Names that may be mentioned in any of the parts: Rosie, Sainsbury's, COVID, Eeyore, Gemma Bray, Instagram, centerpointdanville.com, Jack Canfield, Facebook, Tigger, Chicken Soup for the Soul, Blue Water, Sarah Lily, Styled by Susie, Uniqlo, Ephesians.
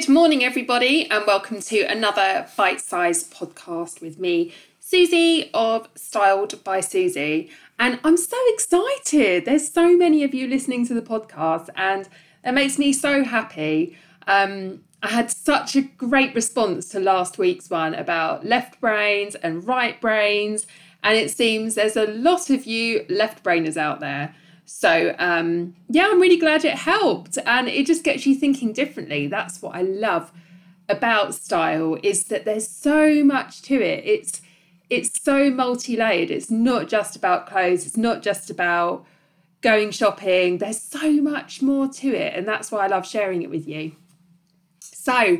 Good morning, everybody, and welcome to another bite-sized podcast with me, Susie of Styled by Susie. And I'm so excited. There's so many of you listening to the podcast, and it makes me so happy. I had such a great response to last week's one about left brains and right brains, and it seems there's a lot of you left brainers out there. So, yeah, I'm really glad it helped, and it just gets you thinking differently. That's what I love about style, is that there's so much to it. It's so multi-layered. It's not just about clothes. It's not just about going shopping. There's so much more to it, and that's why I love sharing it with you. So,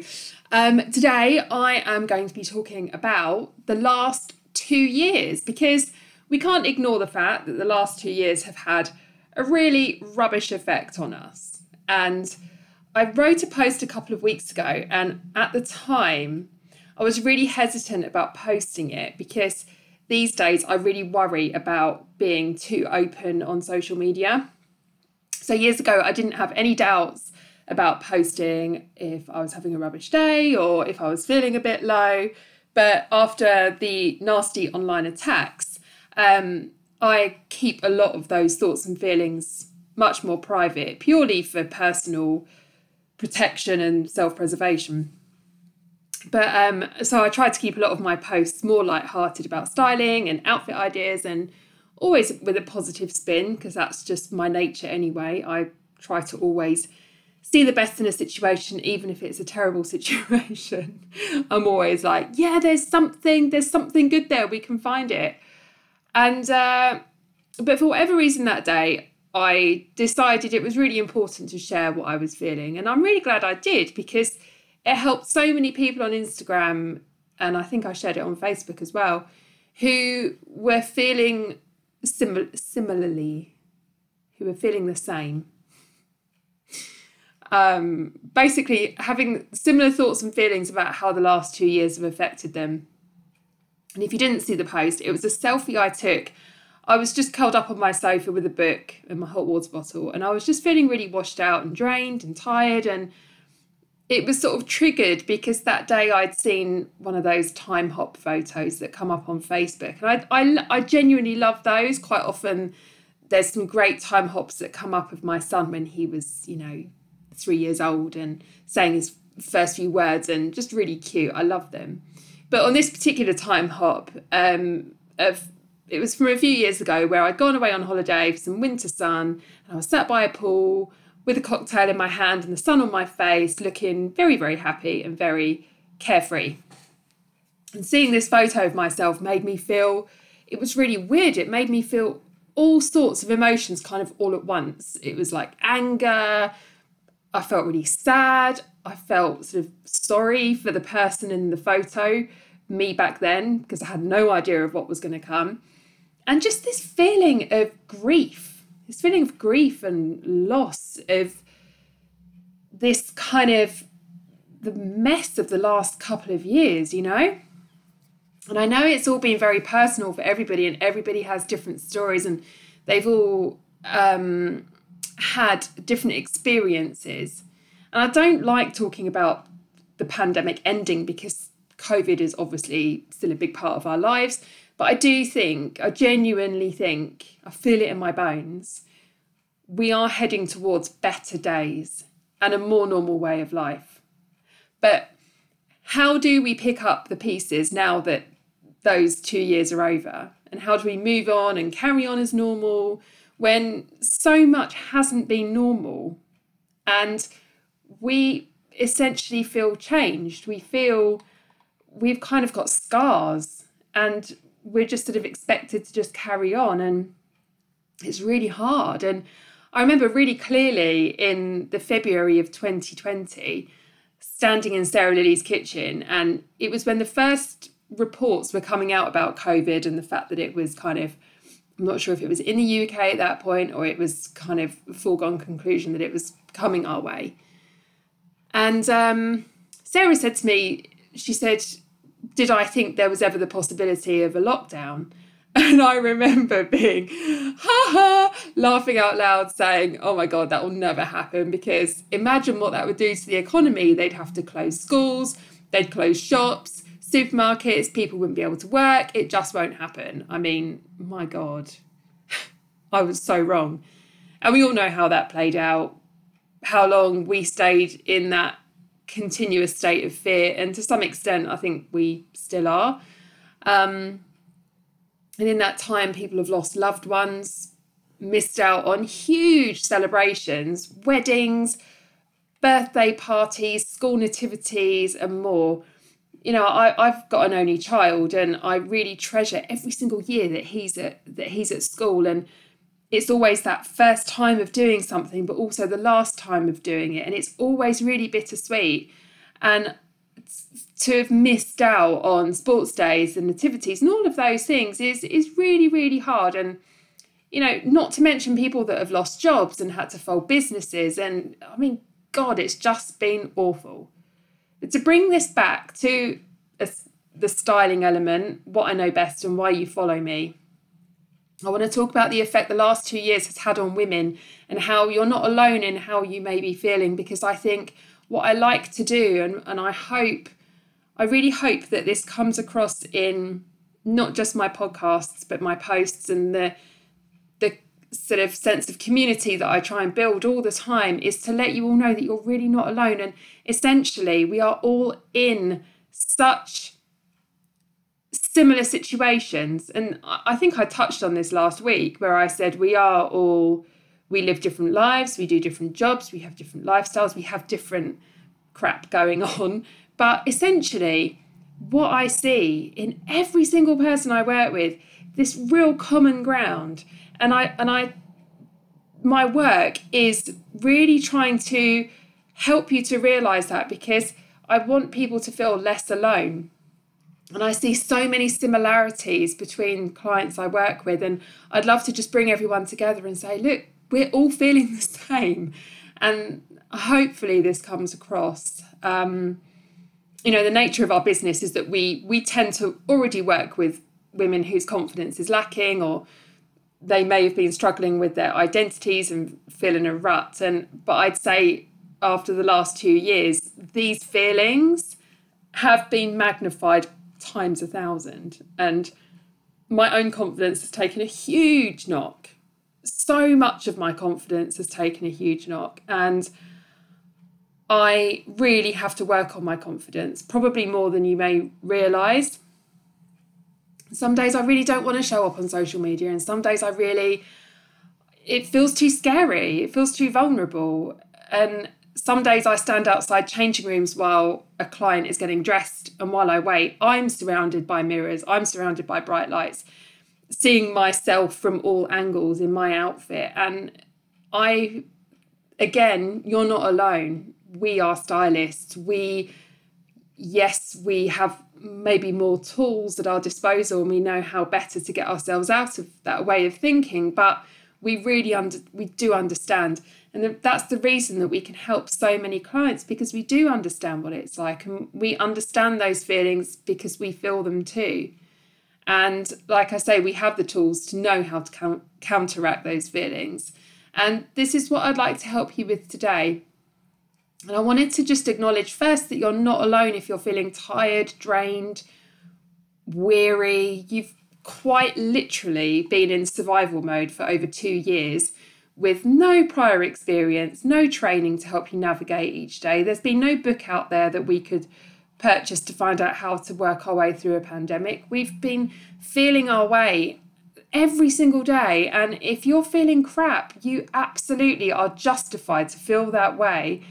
today I am going to be talking about the last 2 years, because we can't ignore the fact that the last 2 years have had a really rubbish effect on us. And I wrote a post a couple of weeks ago, and at the time I was really hesitant about posting it because these days I really worry about being too open on social media. So years ago I didn't have any doubts about posting if I was having a rubbish day or if I was feeling a bit low. But after the nasty online attacks, I keep a lot of those thoughts and feelings much more private, purely for personal protection and self-preservation. But so I try to keep a lot of my posts more lighthearted about styling and outfit ideas, and always with a positive spin, because that's just my nature anyway. I try to always see the best in a situation, even if it's a terrible situation. I'm always like, yeah, there's something good there. We can find it. And but for whatever reason that day, I decided it was really important to share what I was feeling. And I'm really glad I did, because it helped so many people on Instagram, and I think I shared it on Facebook as well, who were feeling similarly, who were feeling the same. Basically having similar thoughts and feelings about how the last 2 years have affected them. And if you didn't see the post, it was a selfie I took. I was just curled up on my sofa with a book and my hot water bottle, and I was just feeling really washed out and drained and tired. And it was sort of triggered because that day I'd seen one of those time hop photos that come up on Facebook. And I genuinely love those. Quite often there's some great time hops that come up of my son when he was, 3 years old and saying his first few words, and just really cute. I love them. But on this particular time hop, it was from a few years ago where I'd gone away on holiday for some winter sun, and I was sat by a pool with a cocktail in my hand and the sun on my face, looking very, very happy and very carefree. And seeing this photo of myself made me feel, it was really weird. It made me feel all sorts of emotions kind of all at once. It was like anger. I felt really sad. I felt sort of sorry for the person in the photo, me back then, because I had no idea of what was going to come. And just this feeling of grief, and loss of this kind of the mess of the last couple of years, And I know it's all been very personal for everybody, and everybody has different stories, and they've all had different experiences. And I don't like talking about the pandemic ending, because COVID is obviously still a big part of our lives. But I genuinely think, I feel it in my bones, we are heading towards better days and a more normal way of life. But how do we pick up the pieces now that those 2 years are over? And how do we move on and carry on as normal when so much hasn't been normal? And we essentially feel changed. We feel we've kind of got scars, and we're just sort of expected to just carry on. And it's really hard. And I remember really clearly in the February of 2020, standing in Sarah Lily's kitchen. And it was when the first reports were coming out about COVID and the fact that it was kind of, I'm not sure if it was in the UK at that point, or it was kind of a foregone conclusion that it was coming our way. And Sarah said to me, she said, did I think there was ever the possibility of a lockdown? And I remember being, laughing out loud, saying, oh my God, that will never happen, because imagine what that would do to the economy. They'd have to close schools, they'd close shops, supermarkets, people wouldn't be able to work. It just won't happen. I mean, my God, I was so wrong. And we all know how that played out, how long we stayed in that continuous state of fear. And to some extent, I think we still are. And in that time, people have lost loved ones, missed out on huge celebrations, weddings, birthday parties, school nativities, and more. You know, I've got an only child, and I really treasure every single year that he's at school. And it's always that first time of doing something, but also the last time of doing it. And it's always really bittersweet. And to have missed out on sports days and nativities and all of those things is really, really hard. And, you know, not to mention people that have lost jobs and had to fold businesses. And, I mean, God, it's just been awful. But to bring this back to the styling element, what I know best and why you follow me, I want to talk about the effect the last 2 years has had on women and how you're not alone in how you may be feeling, because I think what I like to do, and I really hope that this comes across in not just my podcasts, but my posts and the sort of sense of community that I try and build all the time, is to let you all know that you're really not alone. And essentially, we are all in such similar situations. And I think I touched on this last week, where I said we live different lives, we do different jobs, we have different lifestyles, we have different crap going on. But essentially, what I see in every single person I work with, this real common ground, and my work is really trying to help you to realise that, because I want people to feel less alone. And I see so many similarities between clients I work with, and I'd love to just bring everyone together and say, look, we're all feeling the same. And hopefully this comes across. You know, the nature of our business is that we tend to already work with women whose confidence is lacking, or they may have been struggling with their identities and feel in a rut. But I'd say after the last 2 years, these feelings have been magnified times 1,000, and my own confidence has taken a huge knock. So much of my confidence has taken a huge knock, and I really have to work on my confidence, probably more than you may realise. Some days I really don't want to show up on social media, and some days it feels too scary, it feels too vulnerable. And some days I stand outside changing rooms while a client is getting dressed, and while I wait, I'm surrounded by mirrors, I'm surrounded by bright lights, seeing myself from all angles in my outfit. And again, you're not alone. We are stylists. We have maybe more tools at our disposal, and we know how better to get ourselves out of that way of thinking, but we do understand. And that's the reason that we can help so many clients, because we do understand what it's like, and we understand those feelings because we feel them too. And like I say, we have the tools to know how to counteract those feelings. And this is what I'd like to help you with today. And I wanted to just acknowledge first that you're not alone if you're feeling tired, drained, weary. You've quite literally been in survival mode for over 2 years, with no prior experience, no training to help you navigate each day. There's been no book out there that we could purchase to find out how to work our way through a pandemic. We've been feeling our way every single day. And if you're feeling crap, you absolutely are justified to feel that way.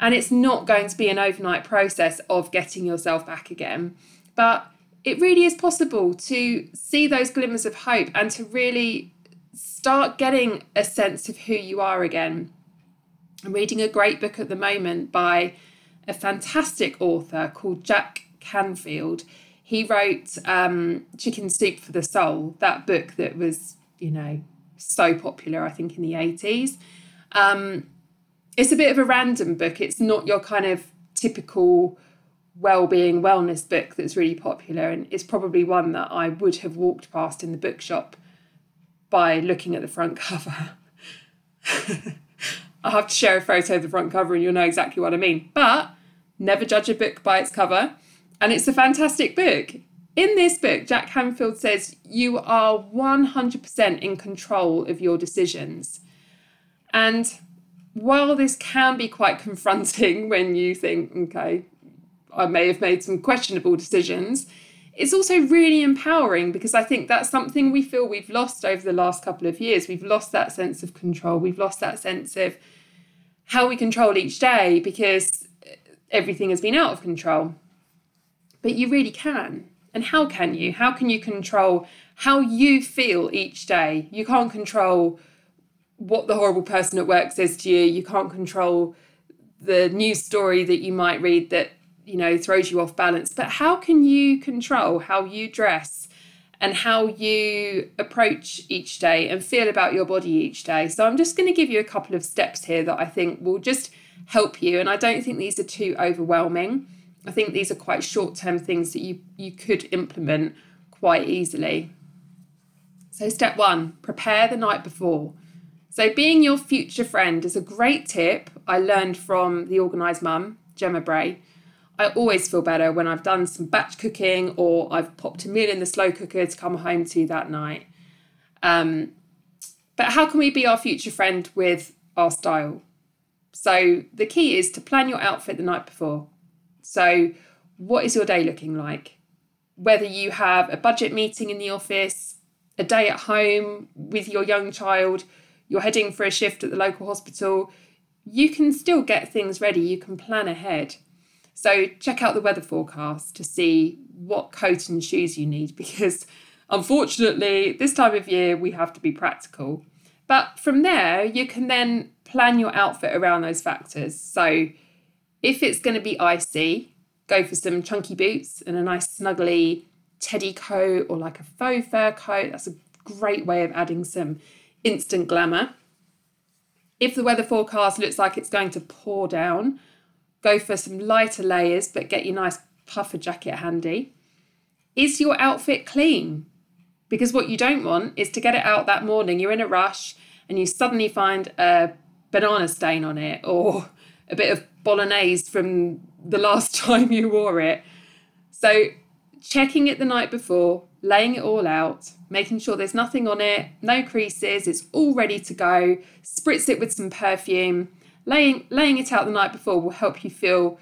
And it's not going to be an overnight process of getting yourself back again. But it really is possible to see those glimmers of hope and to really start getting a sense of who you are again. I'm reading a great book at the moment by a fantastic author called Jack Canfield. He wrote Chicken Soup for the Soul, that book that was, you know, so popular, I think, in the 80s. It's a bit of a random book. It's not your kind of typical well-being wellness book that's really popular, and it's probably one that I would have walked past in the bookshop by looking at the front cover. I'll have to share a photo of the front cover and you'll know exactly what I mean. But never judge a book by its cover, and it's a fantastic book. In this book, Jack Canfield says you are 100% in control of your decisions. And while this can be quite confronting when you think, okay, I may have made some questionable decisions, it's also really empowering, because I think that's something we feel we've lost over the last couple of years. We've lost that sense of control. We've lost that sense of how we control each day because everything has been out of control. But you really can. And how can you? How can you control how you feel each day? You can't control what the horrible person at work says to you. You can't control the news story that you might read that, you know, throws you off balance. But how can you control how you dress and how you approach each day and feel about your body each day? So I'm just going to give you a couple of steps here that I think will just help you. And I don't think these are too overwhelming. I think these are quite short-term things that you could implement quite easily. So step one, prepare the night before. So being your future friend is a great tip I learned from the organised mum, Gemma Bray. I always feel better when I've done some batch cooking or I've popped a meal in the slow cooker to come home to that night. But how can we be our future friend with our style? So the key is to plan your outfit the night before. So what is your day looking like? Whether you have a budget meeting in the office, a day at home with your young child, you're heading for a shift at the local hospital, you can still get things ready. You can plan ahead. So check out the weather forecast to see what coat and shoes you need, because unfortunately this time of year we have to be practical. But from there you can then plan your outfit around those factors. So if it's going to be icy, go for some chunky boots and a nice snuggly teddy coat or like a faux fur coat. That's a great way of adding some instant glamour. If the weather forecast looks like it's going to pour down, go for some lighter layers, but get your nice puffer jacket handy. Is your outfit clean? Because what you don't want is to get it out that morning, you're in a rush and you suddenly find a banana stain on it or a bit of bolognese from the last time you wore it. So checking it the night before, laying it all out, making sure there's nothing on it, no creases, it's all ready to go. Spritz it with some perfume. Laying it out the night before will help you feel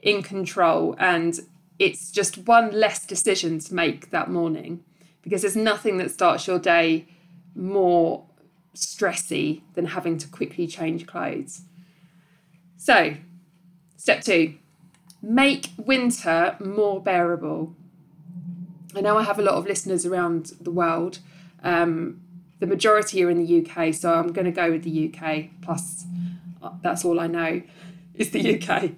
in control, and it's just one less decision to make that morning, because there's nothing that starts your day more stressy than having to quickly change clothes. So, step two, make winter more bearable. I know I have a lot of listeners around the world. The majority are in the UK, so I'm going to go with the UK plus... that's all I know is the UK.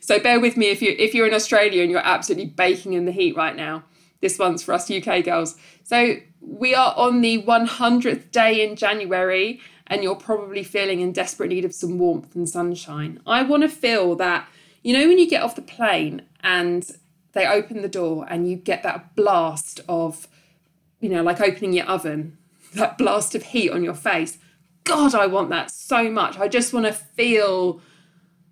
So bear with me if you're in Australia and you're absolutely baking in the heat right now. This one's for us UK girls. So we are on the 100th day in January and you're probably feeling in desperate need of some warmth and sunshine. I want to feel that, you know, when you get off the plane and they open the door and you get that blast of, you know, like opening your oven, that blast of heat on your face. God, I want that so much. I just want to feel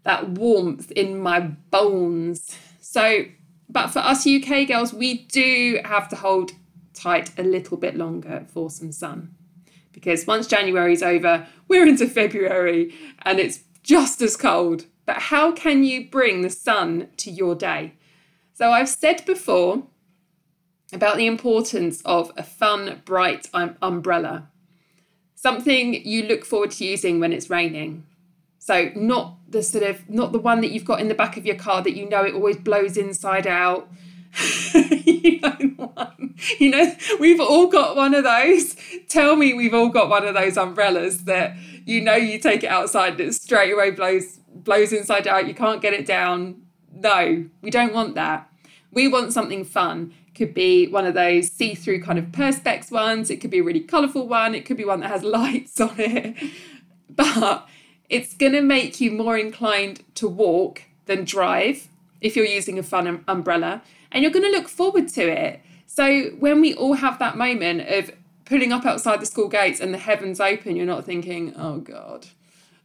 that warmth in my bones. So, but for us UK girls, we do have to hold tight a little bit longer for some sun, because once January's over, we're into February and it's just as cold. But how can you bring the sun to your day? So I've said before about the importance of a fun, bright umbrella. Something you look forward to using when it's raining. So not the one that you've got in the back of your car that you know it always blows inside out. We've all got one of those. Tell me we've all got one of those umbrellas that, you know, you take it outside and it straight away blows inside out. You can't get it down. No, we don't want that. We want something fun. Could be one of those see-through kind of perspex ones. It could be a really colourful one. It could be one that has lights on it. But it's going to make you more inclined to walk than drive. if you're using a fun umbrella, and you're going to look forward to it. So when we all have that moment of pulling up outside the school gates and the heavens open, you're not thinking, oh God,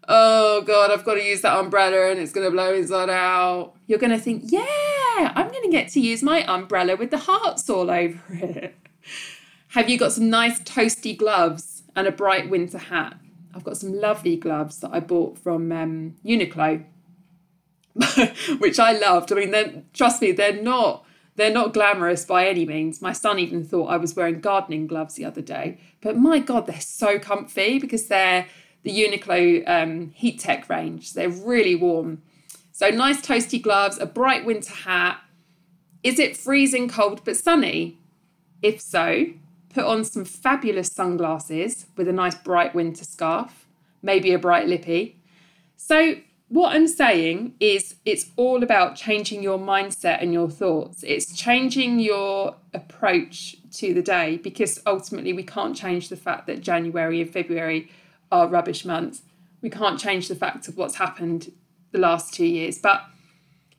I've got to use that umbrella and it's going to blow inside out. You're going to think, yeah, I'm going to get to use my umbrella with the hearts all over it. Have you got some nice toasty gloves and a bright winter hat? I've got some lovely gloves that I bought from Uniqlo, which I loved. I mean, trust me, they're not glamorous by any means. My son even thought I was wearing gardening gloves the other day. But my God, they're so comfy because they're the Uniqlo heat tech range. They're really warm. So nice toasty gloves, a bright winter hat. Is it freezing cold but sunny? If so, put on some fabulous sunglasses with a nice bright winter scarf, maybe a bright lippy. So what I'm saying is it's all about changing your mindset and your thoughts. It's changing your approach to the day, because ultimately we can't change the fact that January and February are rubbish months. We can't change the fact of what's happened the last 2 years, but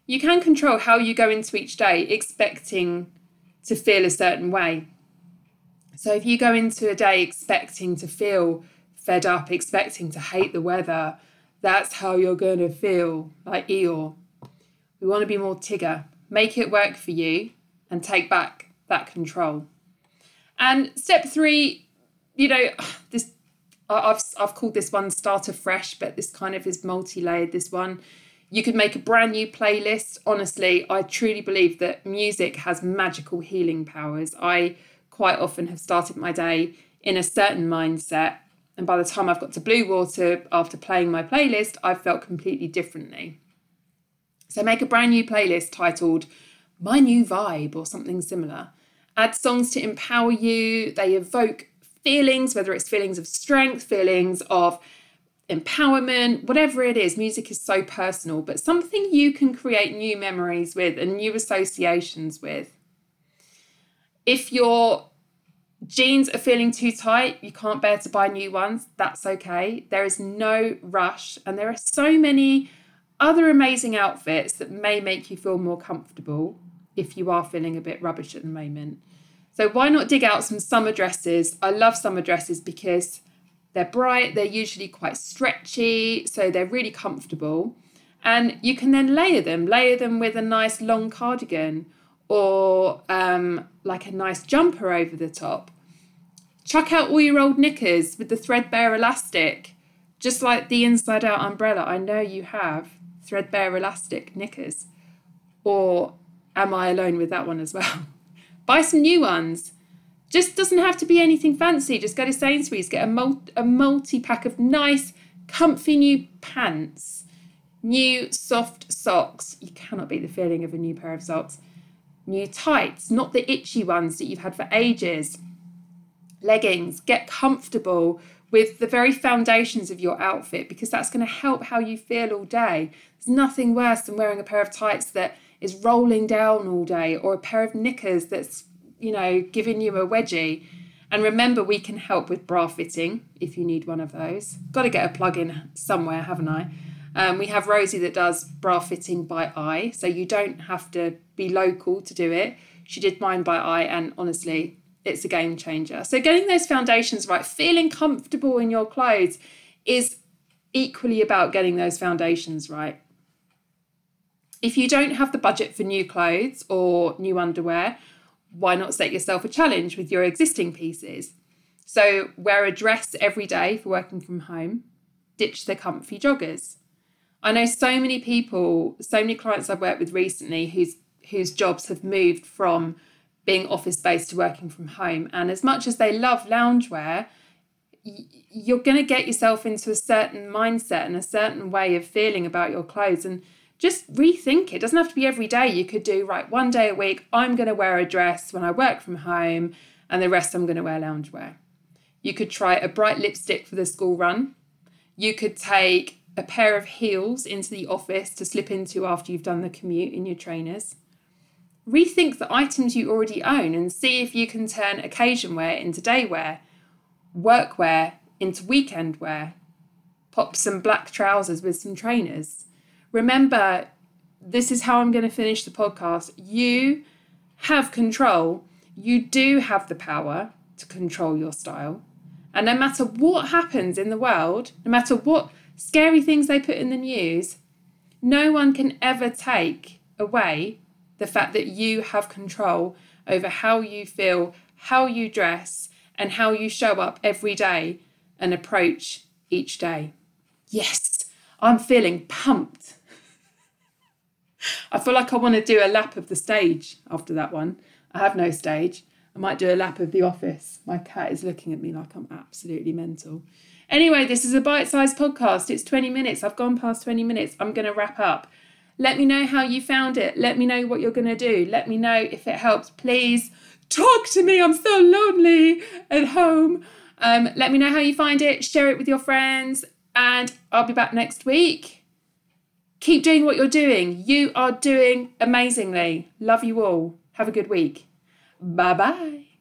you can control how you go into each day expecting to feel a certain way. So if you go into a day expecting to feel fed up, expecting to hate the weather, that's how you're going to feel, like Eeyore. We want to be more Tigger. Make it work for you and take back that control. And step three, this I've called this one Starter Fresh, but this kind of is multi-layered, this one. You could make a brand new playlist. Honestly, I truly believe that music has magical healing powers. I quite often have started my day in a certain mindset, and by the time I've got to Blue Water after playing my playlist, I've felt completely differently. So make a brand new playlist titled My New Vibe or something similar. Add songs to empower you. They evoke feelings, whether it's feelings of strength, feelings of empowerment, whatever it is. Music is so personal, but something you can create new memories with and new associations with. If your jeans are feeling too tight, you can't bear to buy new ones, that's okay. There is no rush, and there are so many other amazing outfits that may make you feel more comfortable if you are feeling a bit rubbish at the moment. So why not dig out some summer dresses? I love summer dresses because they're bright, they're usually quite stretchy, so they're really comfortable. And you can then layer them with a nice long cardigan or like a nice jumper over the top. Chuck out all your old knickers with the threadbare elastic, just like the Inside Out umbrella. I know you have threadbare elastic knickers. Or am I alone with that one as well? Buy some new ones. Just doesn't have to be anything fancy. Just go to Sainsbury's, get a multi-pack of nice, comfy new pants, new soft socks. You cannot beat the feeling of a new pair of socks. New tights, not the itchy ones that you've had for ages. Leggings, get comfortable with the very foundations of your outfit, because that's going to help how you feel all day. There's nothing worse than wearing a pair of tights that is rolling down all day, or a pair of knickers that's, giving you a wedgie. And remember, we can help with bra fitting if you need one of those. Got to get a plug in somewhere, haven't I? We have Rosie that does bra fitting by eye, so you don't have to be local to do it. She did mine by eye, and honestly, it's a game changer. So getting those foundations right, feeling comfortable in your clothes is equally about getting those foundations right. If you don't have the budget for new clothes or new underwear, why not set yourself a challenge with your existing pieces? So wear a dress every day for working from home. Ditch the comfy joggers. I know so many people, so many clients I've worked with recently whose jobs have moved from being office-based to working from home. And as much as they love loungewear, you're going to get yourself into a certain mindset and a certain way of feeling about your clothes. And just rethink it. It doesn't have to be every day. You could do, right, one day a week, I'm going to wear a dress when I work from home, and the rest I'm going to wear loungewear. You could try a bright lipstick for the school run. You could take a pair of heels into the office to slip into after you've done the commute in your trainers. Rethink the items you already own and see if you can turn occasion wear into day wear, work wear into weekend wear. Pop some black trousers with some trainers. Remember, this is how I'm going to finish the podcast. You have control. You do have the power to control your style. And no matter what happens in the world, no matter what scary things they put in the news, no one can ever take away the fact that you have control over how you feel, how you dress, and how you show up every day and approach each day. Yes, I'm feeling pumped. I feel like I want to do a lap of the stage after that one. I have no stage. I might do a lap of the office. My cat is looking at me like I'm absolutely mental. Anyway, this is a bite-sized podcast. It's 20 minutes. I've gone past 20 minutes. I'm going to wrap up. Let me know how you found it. Let me know what you're going to do. Let me know if it helps. Please talk to me. I'm so lonely at home. Let me know how you find it. Share it with your friends. And I'll be back next week. Keep doing what you're doing. You are doing amazingly. Love you all. Have a good week. Bye-bye.